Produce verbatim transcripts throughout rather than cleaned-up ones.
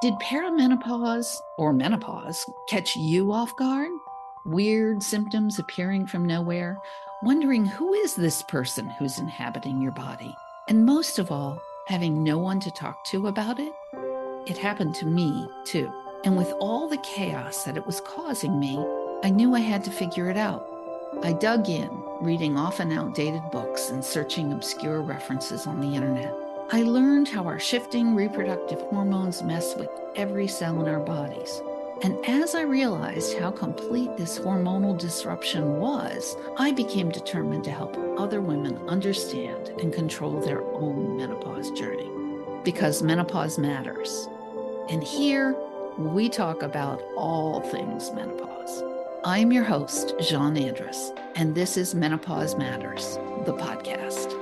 Did perimenopause or menopause catch you off guard? Weird symptoms appearing from nowhere, wondering who is this person who's inhabiting your body? And most of all, having no one to talk to about it? It happened to me too. And with all the chaos that it was causing me, I knew I had to figure it out. I dug in, reading often outdated books and searching obscure references on the internet. I learned how our shifting reproductive hormones mess with every cell in our bodies. And as I realized how complete this hormonal disruption was, I became determined to help other women understand and control their own menopause journey. Because menopause matters. And here, we talk about all things menopause. I'm your host, Jeanne Andrus, and this is Menopause Matters, the podcast.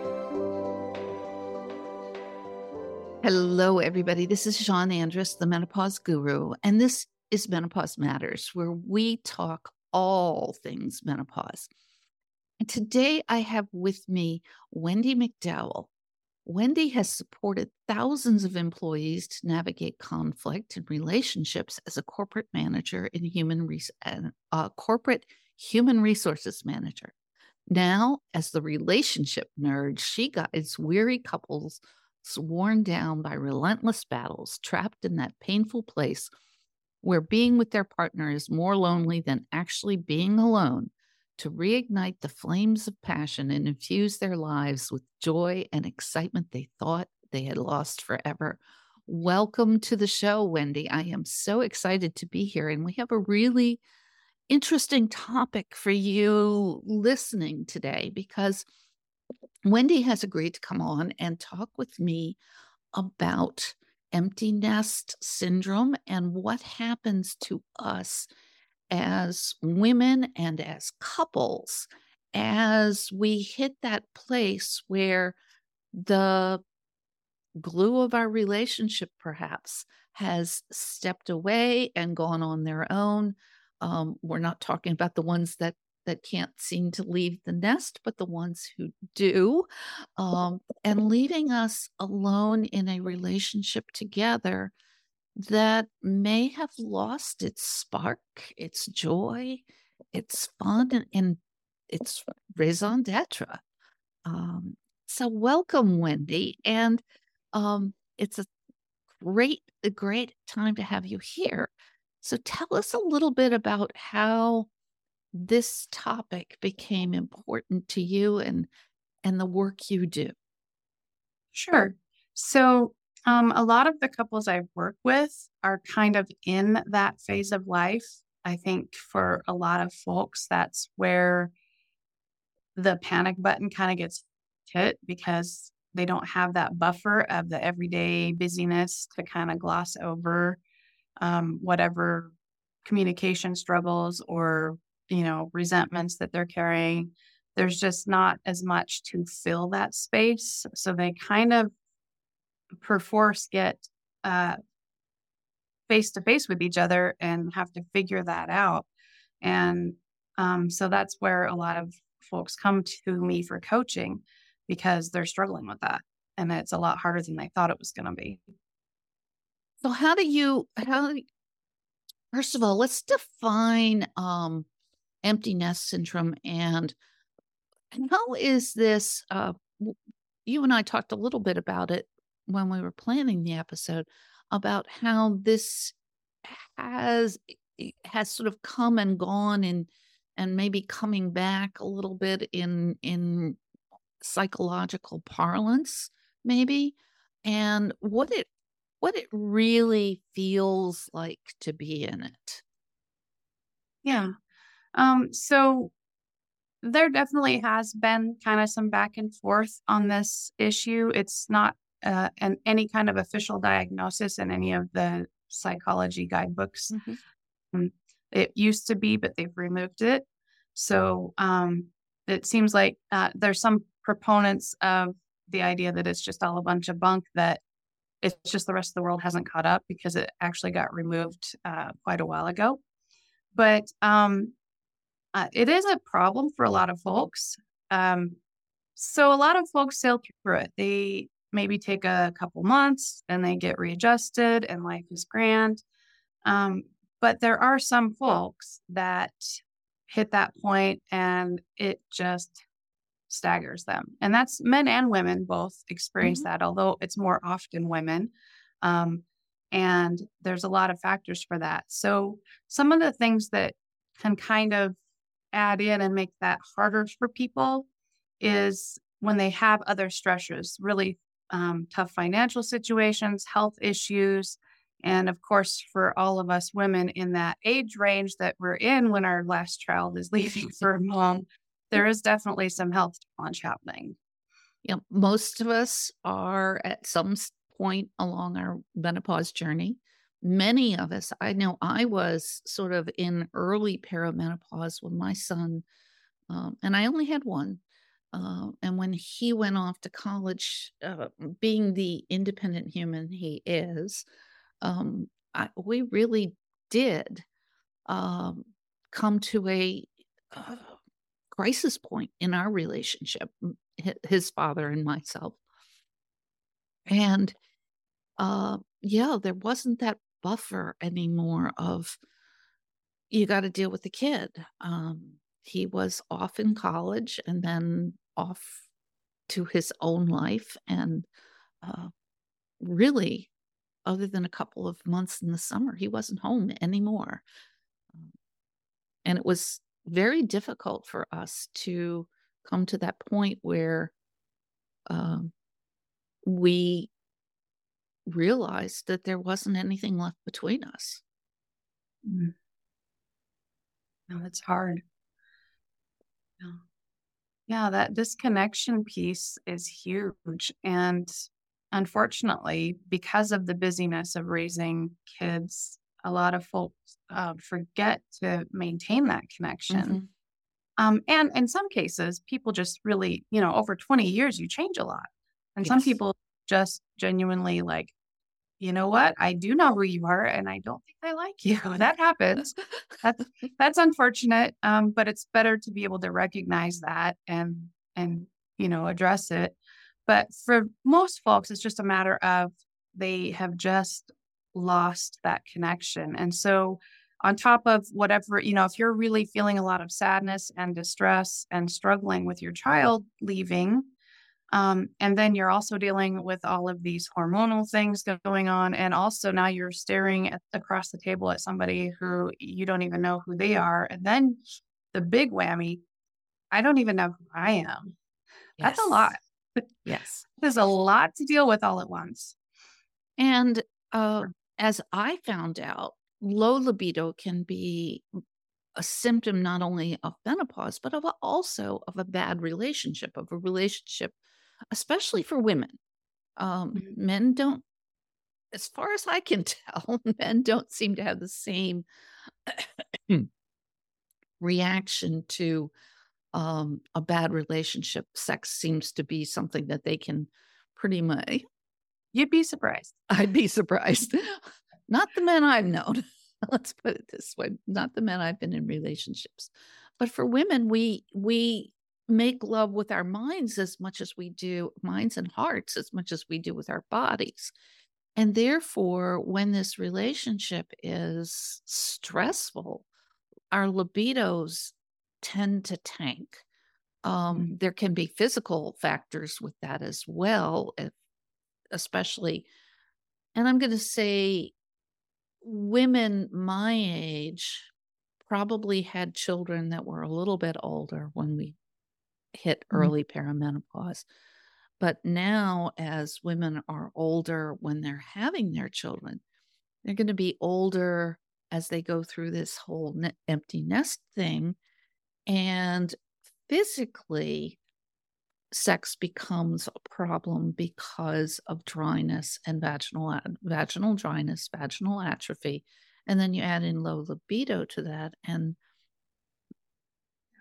Hello, everybody. This is Jeanne Andrus, the menopause guru, and this is Menopause Matters, where we talk all things menopause. And today I have with me Wendy McDowell. Wendy has supported thousands of employees to navigate conflict and relationships as a corporate manager in human res- uh, corporate human resources manager. Now, as the relationship nerd, she guides weary couples worn down by relentless battles, trapped in that painful place where being with their partner is more lonely than actually being alone, to reignite the flames of passion and infuse their lives with joy and excitement they thought they had lost forever. Welcome to the show, Wendy. I am so excited to be here, and we have a really interesting topic for you listening today, because Wendy has agreed to come on and talk with me about empty nest syndrome and what happens to us as women and as couples as we hit that place where the glue of our relationship perhaps has stepped away and gone on their own. Um, we're not talking about the ones that that can't seem to leave the nest, but the ones who do, um, and leaving us alone in a relationship together that may have lost its spark, its joy, its fun, and, and its raison d'etre. Um, so welcome, Wendy. And um, it's a great, a great time to have you here. So tell us a little bit about how this topic became important to you and and the work you do. Sure. So Um, a lot of the couples I work with are kind of in that phase of life. I think for a lot of folks, that's where the panic button kind of gets hit, because they don't have that buffer of the everyday busyness to kind of gloss over um, whatever communication struggles or, you know, resentments that they're carrying. There's just not as much to fill that space. So they kind of perforce get uh, face-to-face with each other and have to figure that out. And um, so that's where a lot of folks come to me for coaching, because they're struggling with that. And it's a lot harder than they thought it was going to be. So how do you, how, first of all, let's define um, empty nest syndrome, and how is this, uh, you and I talked a little bit about it when we were planning the episode, about how this has has sort of come and gone and and maybe coming back a little bit in in psychological parlance, maybe, and what it what it really feels like to be in it. Yeah. Um, so there definitely has been kind of some back and forth on this issue. It's not Uh, and any kind of official diagnosis in any of the psychology guidebooks. Mm-hmm. Um, it used to be, but they've removed it. So um, it seems like uh, there's some proponents of the idea that it's just all a bunch of bunk, that it's just the rest of the world hasn't caught up, because it actually got removed uh, quite a while ago. But um, uh, it is a problem for a lot of folks. Um, so a lot of folks sail through it. They maybe take a couple months and they get readjusted and life is grand. Um, but there are some folks that hit that point and it just staggers them. And that's men and women both experience mm-hmm. that, although it's more often women. Um, and there's a lot of factors for that. So some of the things that can kind of add in and make that harder for people is when they have other stressors, really um, tough financial situations, health issues. And of course, for all of us women in that age range that we're in when our last child is leaving for home, there is definitely some health challenge happening. Yeah, most of us are at some point along our menopause journey. Many of us, I know I was sort of in early perimenopause when my son, um, and I only had one. Uh, and when he went off to college, uh, being the independent human he is, um, I, we really did um, come to a uh, crisis point in our relationship, his father and myself. And uh, yeah, there wasn't that buffer anymore of you got to deal with the kid. Um, he was off in college and then off to his own life. And uh, really, other than a couple of months in the summer, he wasn't home anymore. And it was very difficult for us to come to that point where um, we realized that there wasn't anything left between us. Mm. No, that's hard. Yeah. yeah, that disconnection piece is huge. And unfortunately, because of the busyness of raising kids, a lot of folks uh, forget to maintain that connection. Mm-hmm. Um, and in some cases, people just really, you know, over twenty years, you change a lot. And yes. some people just genuinely like, you know what? I do know who you are, and I don't think I like you. That happens. That's that's unfortunate, um, but it's better to be able to recognize that and and you know address it. But for most folks, it's just a matter of they have just lost that connection, and so on top of whatever you know, if you're really feeling a lot of sadness and distress and struggling with your child leaving. Um, and then you're also dealing with all of these hormonal things going on. And also now you're staring at, across the table at somebody who you don't even know who they are. And then the big whammy, I don't even know who I am. Yes. That's a lot. Yes. There's a lot to deal with all at once. And uh, as I found out, low libido can be a symptom not only of menopause, but of a, also of a bad relationship, of a relationship especially for women. Um, mm-hmm. Men don't, as far as I can tell, men don't seem to have the same reaction to um, a bad relationship. Sex seems to be something that they can pretty much... You'd be surprised. I'd be surprised. Not the men I've known. Let's put it this way. Not the men I've been in relationships. But for women, we we... make love with our minds as much as we do, minds and hearts as much as we do with our bodies. And therefore, when this relationship is stressful, our libidos tend to tank. Um, mm-hmm. There can be physical factors with that as well, especially, and I'm going to say women my age probably had children that were a little bit older when we hit early perimenopause. But now as women are older, when they're having their children, they're going to be older as they go through this whole ne- empty nest thing. And physically, sex becomes a problem because of dryness and vaginal, vaginal dryness, vaginal atrophy. And then you add in low libido to that, and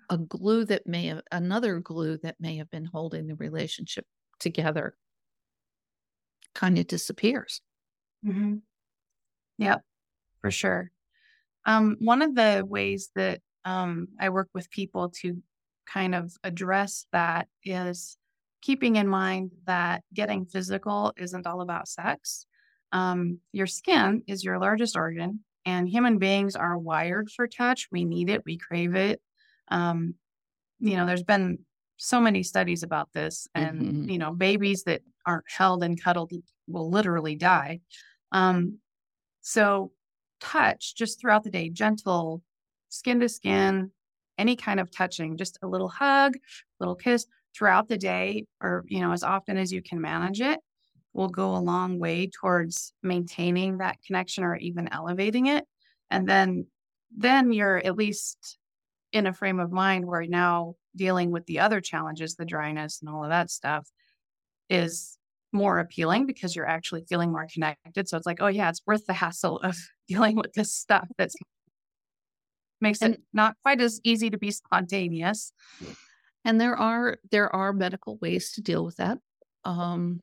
a glue that may have, another glue that may have been holding the relationship together kind of disappears. Mm-hmm. Yep, for sure. Um, one of the ways that um, I work with people to kind of address that is keeping in mind that getting physical isn't all about sex. Um, your skin is your largest organ, and human beings are wired for touch. We need it. We crave it. Um, you know, there's been so many studies about this, and, mm-hmm. you know, babies that aren't held and cuddled will literally die. Um, so touch just throughout the day, gentle, skin to skin, any kind of touching, just a little hug, little kiss throughout the day, or, you know, as often as you can manage it, will go a long way towards maintaining that connection or even elevating it. And then, then you're at least in a frame of mind where now dealing with the other challenges, the dryness and all of that stuff, is more appealing because you're actually feeling more connected. So it's like, oh yeah, it's worth the hassle of dealing with this stuff that's makes and, it not quite as easy to be spontaneous. And there are there are medical ways to deal with that. Um,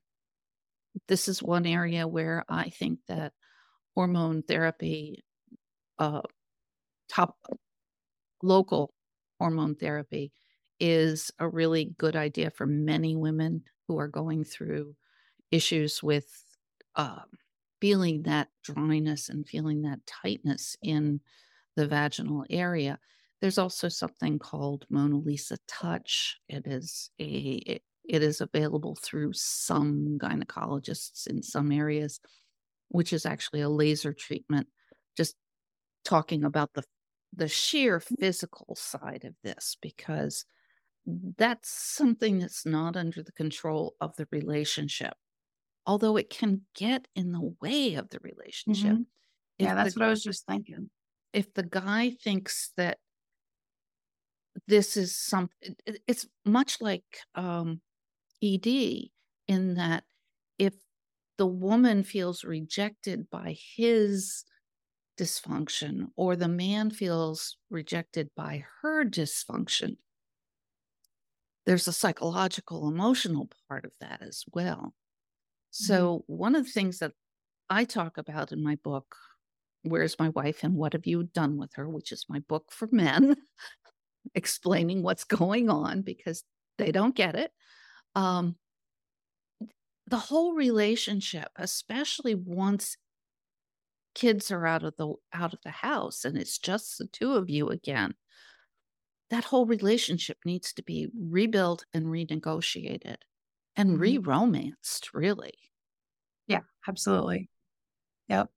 this is one area where I think that hormone therapy, uh, top local hormone therapy, is a really good idea for many women who are going through issues with uh, feeling that dryness and feeling that tightness in the vaginal area. There's also something called Mona Lisa Touch. It is a it, it is available through some gynecologists in some areas, which is actually a laser treatment. Just talking about the the sheer physical side of this, because that's something that's not under the control of the relationship, although it can get in the way of the relationship. Mm-hmm. Yeah, that's the, what I was just thinking. If the guy thinks that this is something, it's much like um, E D, in that if the woman feels rejected by his dysfunction, or the man feels rejected by her dysfunction, there's a psychological, emotional part of that as well. So mm-hmm. one of the things that I talk about in my book, Where's My Wife and What Have You Done with Her?, which is my book for men, explaining what's going on because they don't get it. Um, the whole relationship, especially once kids are out of the out of the house and it's just the two of you again, that whole relationship needs to be rebuilt and renegotiated and mm-hmm. re-romanced, really. Yeah, absolutely. Yep.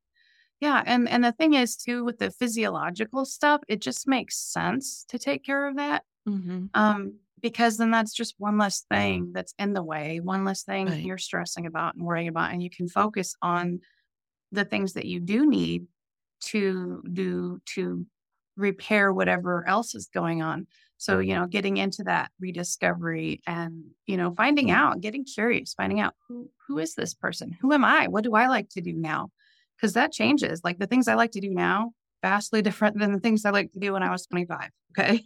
Yeah. And, and the thing is, too, with the physiological stuff, it just makes sense to take care of that. Mm-hmm. Um, because then that's just one less thing that's in the way, one less thing right. you're stressing about and worrying about. And you can focus on the things that you do need to do to repair whatever else is going on. So, you know, getting into that rediscovery and, you know, finding out, getting curious, finding out who, who is this person? Who am I? What do I like to do now? Because that changes. Like the things I like to do now, vastly different than the things I like to do when I was twenty-five. Okay.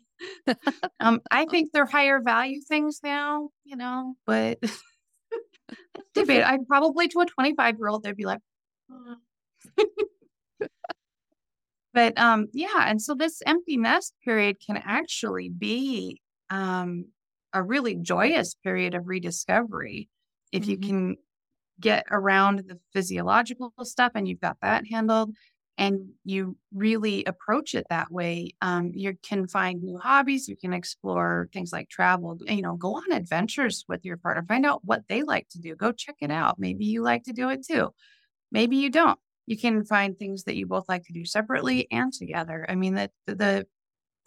um, I think they're higher value things now, you know, but debate. I probably to a twenty-five year old, they'd be like, oh. But um, yeah, and so this empty nest period can actually be um, a really joyous period of rediscovery if mm-hmm. you can get around the physiological stuff and you've got that handled and you really approach it that way. Um, you can find new hobbies. You can explore things like travel, you know, go on adventures with your partner, find out what they like to do, go check it out. Maybe you like to do it too. Maybe you don't. You can find things that you both like to do separately and together. I mean, the, the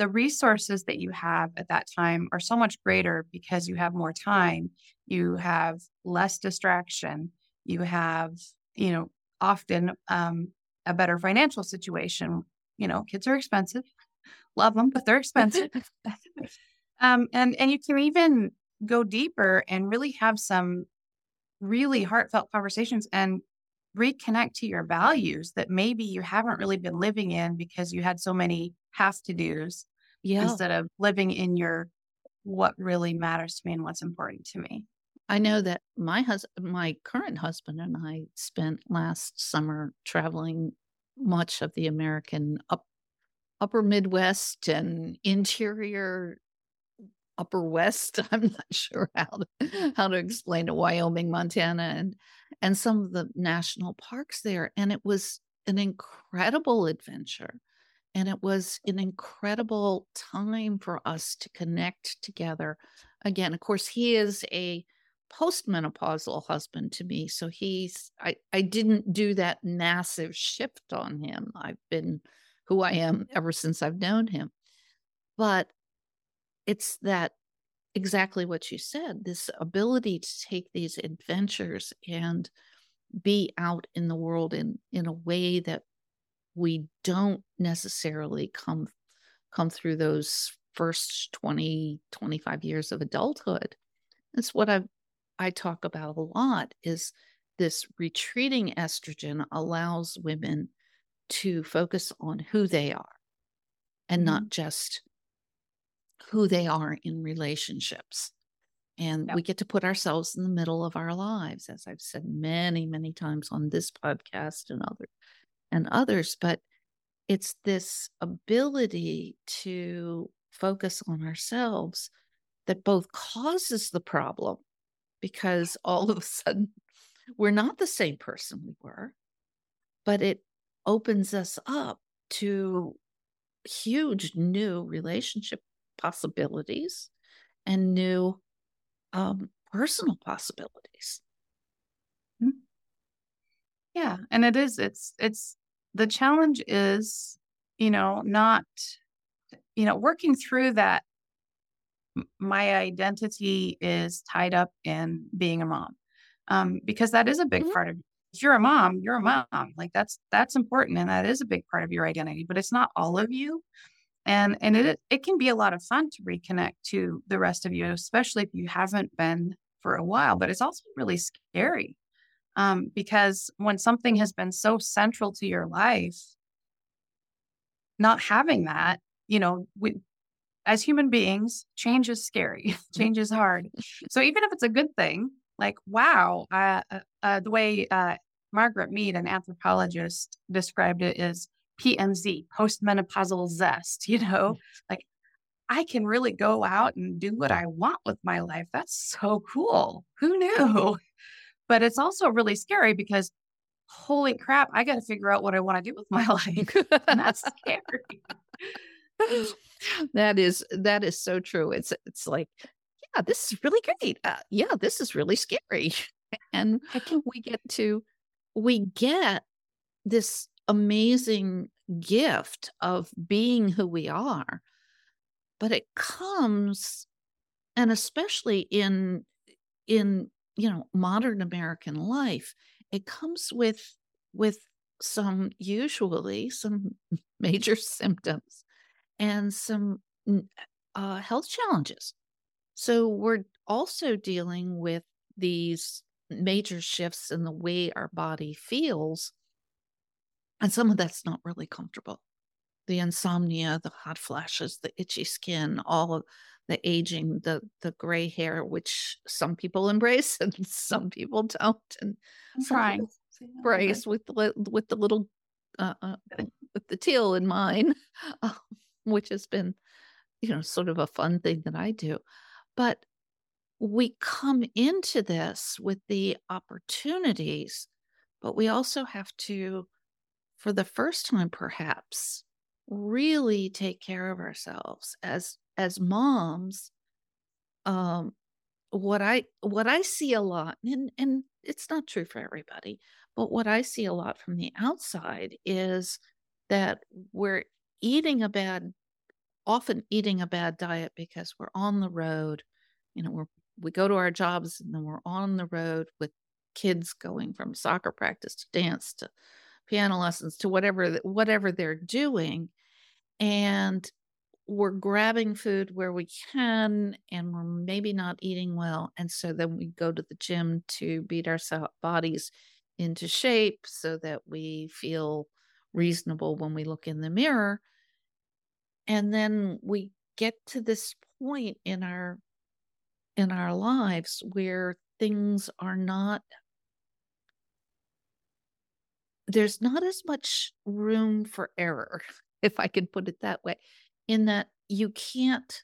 the resources that you have at that time are so much greater because you have more time, you have less distraction, you have, you know, often um, a better financial situation. You know, kids are expensive, love them, but they're expensive. um, and and you can even go deeper and really have some really heartfelt conversations and reconnect to your values that maybe you haven't really been living in because you had so many have to do's yeah. instead of living in your, what really matters to me and what's important to me. I know that my husband, my current husband and I spent last summer traveling much of the American up, upper Midwest and interior Upper West. I'm not sure how to, how to explain to Wyoming, Montana, and and some of the national parks there. And it was an incredible adventure. And it was an incredible time for us to connect together. Again, of course, he is a postmenopausal husband to me. So he's, I, I didn't do that massive shift on him. I've been who I am ever since I've known him. But it's that exactly what you said, this ability to take these adventures and be out in the world in, in a way that we don't necessarily come, come through those first twenty, twenty-five years of adulthood. That's what I've, I talk about a lot, is this retreating estrogen allows women to focus on who they are and not just who they are in relationships. And yep. we get to put ourselves in the middle of our lives, as I've said many, many times on this podcast and other and others, but it's this ability to focus on ourselves that both causes the problem, because all of a sudden we're not the same person we were, but it opens us up to huge new relationship possibilities and new um, personal possibilities. Yeah. And it is, it's, it's, the challenge is, you know, not, you know, working through that. My identity is tied up in being a mom, um, because that is a big mm-hmm. part of, if you're a mom, you're a mom. Like that's, that's important. And that is a big part of your identity, but it's not all of you. And, and it, it can be a lot of fun to reconnect to the rest of you, especially if you haven't been for a while, but it's also really scary. Um, because when something has been so central to your life, not having that, you know, we, as human beings, change is scary, change is hard. So even if it's a good thing, like, wow, uh, uh, the way uh, Margaret Mead, an anthropologist, described it is P M Z, postmenopausal zest, you know, like I can really go out and do what I want with my life. That's so cool. Who knew? But it's also really scary because, holy crap, I got to figure out what I want to do with my life. And that's scary. That is, that is so true. It's, it's like, yeah, this is really great. Uh, yeah, this is really scary. And we get to, we get this amazing gift of being who we are, but it comes, and especially in, in, you know, modern American life, it comes with, with some, usually some major symptoms and some uh, health challenges. So we're also dealing with these major shifts in the way our body feels. And some of that's not really comfortable. The insomnia, the hot flashes, the itchy skin, all of the aging, the the gray hair, which some people embrace and some people don't, and trying embrace with the, with the little uh, uh, with the teal in mine, uh, which has been, you know, sort of a fun thing that I do. But we come into this with the opportunities, but we also have to, for the first time perhaps, really take care of ourselves as as moms. Um, what I what I see a lot, and, and it's not true for everybody, but what I see a lot from the outside is that we're eating a bad, often eating a bad diet because we're on the road. You know, we're we go to our jobs and then we're on the road with kids going from soccer practice to dance to piano lessons to whatever whatever they're doing, and we're grabbing food where we can, and we're maybe not eating well. And so then we go to the gym to beat our bodies into shape so that we feel reasonable when we look in the mirror. And then we get to this point in our in our lives where things are not, there's not as much room for error, if I can put it that way, in that you can't,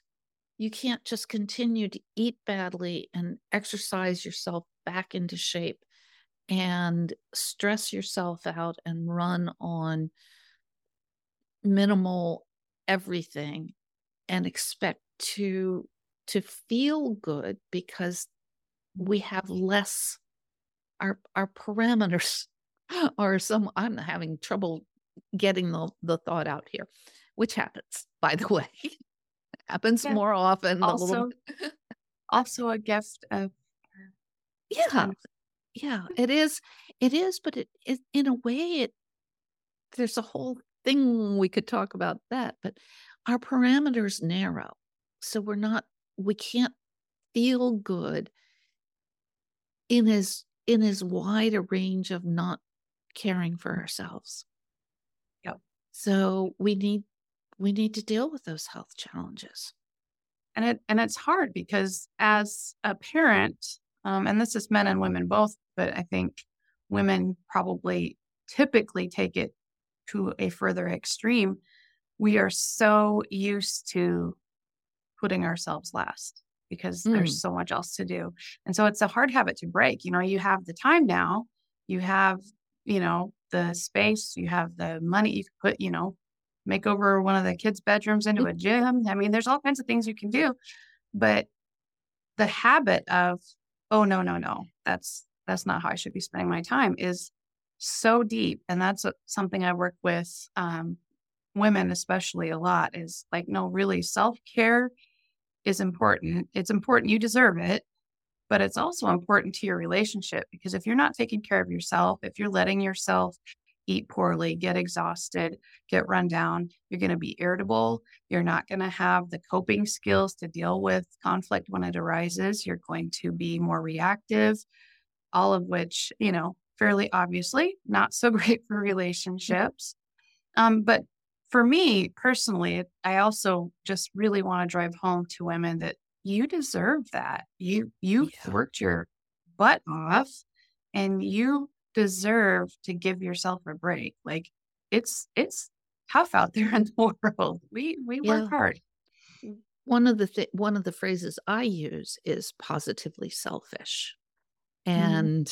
You can't just continue to eat badly and exercise yourself back into shape and stress yourself out and run on minimal everything and expect to to feel good, because we have less, our our parameters are some, I'm having trouble getting the, the thought out here, which happens, by the way. happens yeah. more often. Also, a little... also a gift of. Yeah. Yeah, it is. It is. But it, it in a way, it there's a whole thing we could talk about that, but our parameters narrow. So we're not, we can't feel good in as, in as wide a range of not caring for ourselves. Yep. So we need, we need to deal with those health challenges. And it, and it's hard because as a parent, um, and this is men and women both, but I think women probably typically take it to a further extreme. We are so used to putting ourselves last because mm. there's so much else to do. And so it's a hard habit to break. You know, you have the time now, you have, you know, the space, you have the money, you can put, you know, make over one of the kids' bedrooms into a gym. I mean, there's all kinds of things you can do, but the habit of, oh, no, no, no, that's, that's not how I should be spending my time is so deep. And that's something I work with um, women, especially a lot is like, no, really self-care is important. It's important. You deserve it, but it's also important to your relationship, because if you're not taking care of yourself, if you're letting yourself eat poorly, get exhausted, get run down, you're going to be irritable. You're not going to have the coping skills to deal with conflict when it arises. You're going to be more reactive, all of which, you know, fairly obviously not so great for relationships. Um, but for me personally, I also just really want to drive home to women that you deserve that. You, you yeah. worked your butt off and you deserve to give yourself a break. Like it's it's tough out there in the world. We we work yeah. hard. One of the th- one of the phrases I use is positively selfish, and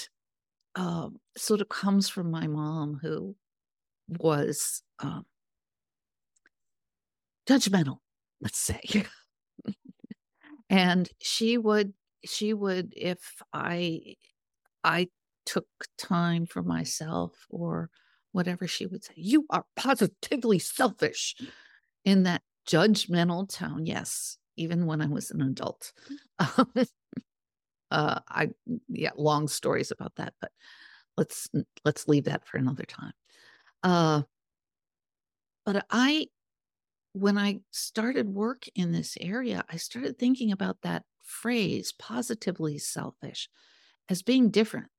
mm-hmm. uh, sort of comes from my mom, who was um, judgmental, let's say, and she would she would if I I. took time for myself or whatever, she would say, you are positively selfish, in that judgmental tone. Yes. Even when I was an adult, um, uh, I, yeah, long stories about that, but let's, let's leave that for another time. Uh, but I, when I started work in this area, I started thinking about that phrase, positively selfish, as being different.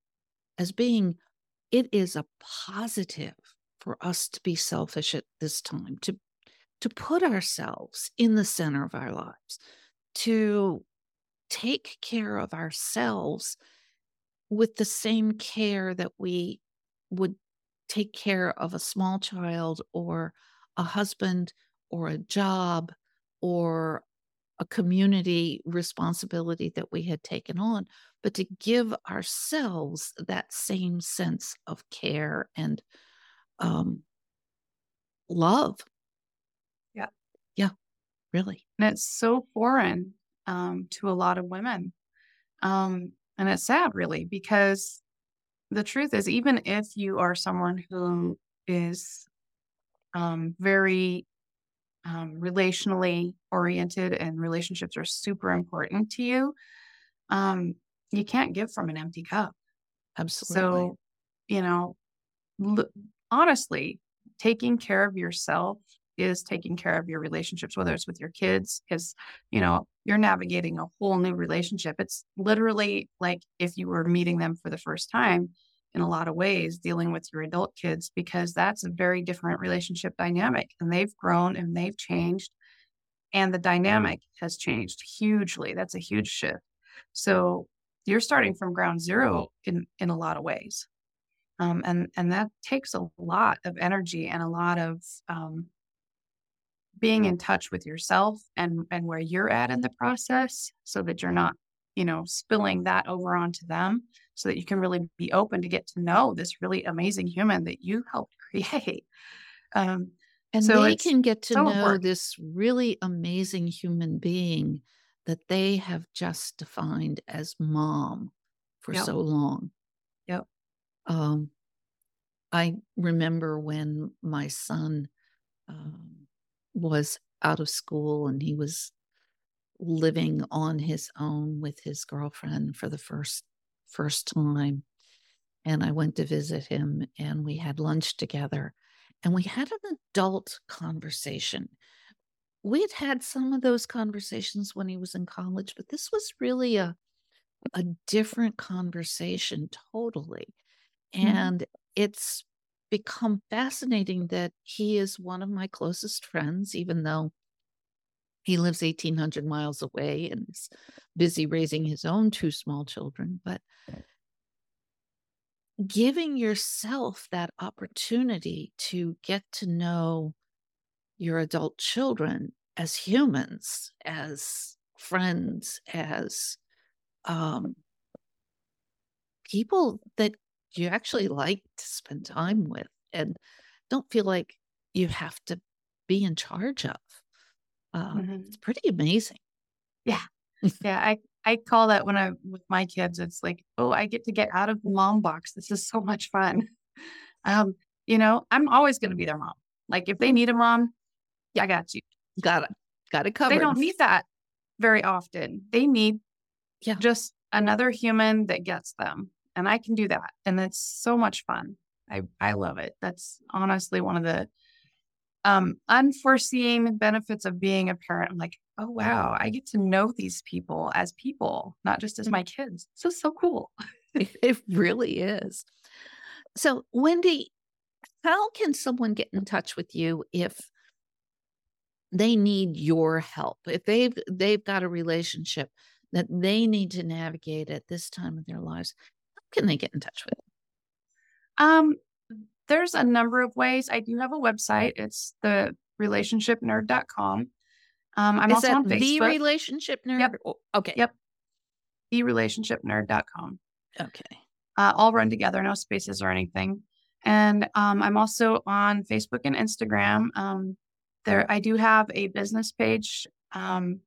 As being, it is a positive for us to be selfish at this time, to to put ourselves in the center of our lives, to take care of ourselves with the same care that we would take care of a small child or a husband or a job or a community responsibility that we had taken on, but to give ourselves that same sense of care and um, love. Yeah. Yeah, really. And it's so foreign um, to a lot of women. Um, and it's sad, really, because the truth is, even if you are someone who is um, very Um, relationally oriented and relationships are super important to you, um, you can't give from an empty cup. Absolutely. So, you know, l- honestly, taking care of yourself is taking care of your relationships, whether it's with your kids, because, you know, you're navigating a whole new relationship. It's literally like if you were meeting them for the first time, in a lot of ways, dealing with your adult kids, because that's a very different relationship dynamic, and they've grown and they've changed, and the dynamic has changed hugely. That's a huge shift. So you're starting from ground zero in, in a lot of ways. Um, and, and that takes a lot of energy and a lot of um, being in touch with yourself and, and where you're at in the process so that you're not, you know, spilling that over onto them so that you can really be open to get to know this really amazing human that you helped create. Um, and so they can get to know this really amazing human being that they have just defined as mom for so long. Yep. Um, I remember when my son um, was out of school and he was living on his own with his girlfriend for the first first time. And I went to visit him and we had lunch together and we had an adult conversation. We had had some of those conversations when he was in college, but this was really a a different conversation totally. And it's become fascinating that he is one of my closest friends, even though he lives eighteen hundred miles away and is busy raising his own two small children. But giving yourself that opportunity to get to know your adult children as humans, as friends, as um, people that you actually like to spend time with and don't feel like you have to be in charge of. Um, mm-hmm. It's pretty amazing. Yeah. Yeah. I, I call that when I'm with my kids, it's like, oh, I get to get out of the mom box. This is so much fun. Um, you know, I'm always going to be their mom. Like if they need a mom, yeah, I got you. Got it. Got it covered. They don't need that very often. They need yeah. just another human that gets them. And I can do that. And that's so much fun. I, I love it. That's honestly one of the um, unforeseen benefits of being a parent. I'm like, oh, wow, I get to know these people as people, not just as my kids. So, so cool. It really is. So, Wendy, how can someone get in touch with you if they need your help? If they've they've got a relationship that they need to navigate at this time of their lives, can they get in touch with? Um, there's a number of ways. I do have a website. It's the relationship nerd dot com. Um, I'm Is also that on Facebook. The Relationship Nerd? Yep. Oh, okay. Yep. the relationship nerd dot com. Okay. Uh, all run together, no spaces or anything. And um, I'm also on Facebook and Instagram. Um, there, I do have a business page um,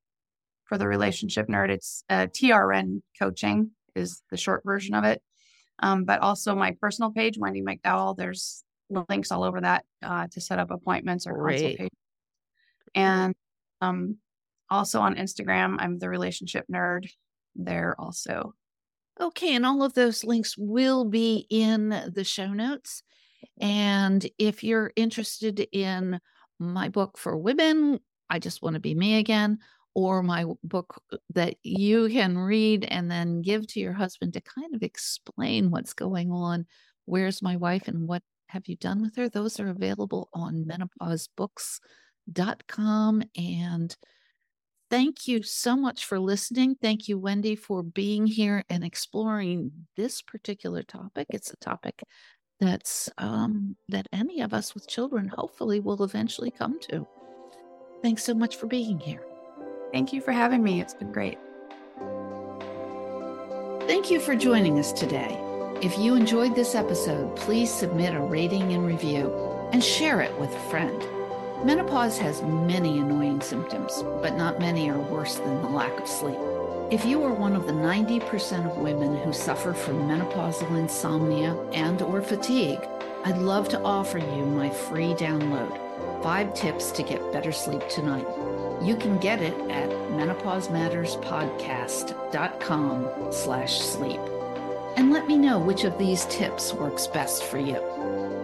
for the Relationship Nerd. It's uh, T R N coaching is the short version of it. Um, but also my personal page, Wendy McDowell, there's links all over that uh, to set up appointments or Great. consultations. And um, also on Instagram, I'm the Relationship Nerd there also. Okay. And all of those links will be in the show notes. And if you're interested in my book for women, I Just Wanna Be Me Again, or my book that you can read and then give to your husband to kind of explain what's going on, Where's My Wife and What Have You Done with Her? Those are available on menopause books dot com. And thank you so much for listening. Thank you, Wendy, for being here and exploring this particular topic. It's a topic that's um, that any of us with children hopefully will eventually come to. Thanks so much for being here. Thank you for having me. It's been great. Thank you for joining us today. If you enjoyed this episode, please submit a rating and review and share it with a friend. Menopause has many annoying symptoms, but not many are worse than the lack of sleep. If you are one of the ninety percent of women who suffer from menopausal insomnia and or fatigue, I'd love to offer you my free download, Five Tips to Get Better Sleep Tonight. You can get it at menopausematterspodcast.com slash sleep. And let me know which of these tips works best for you.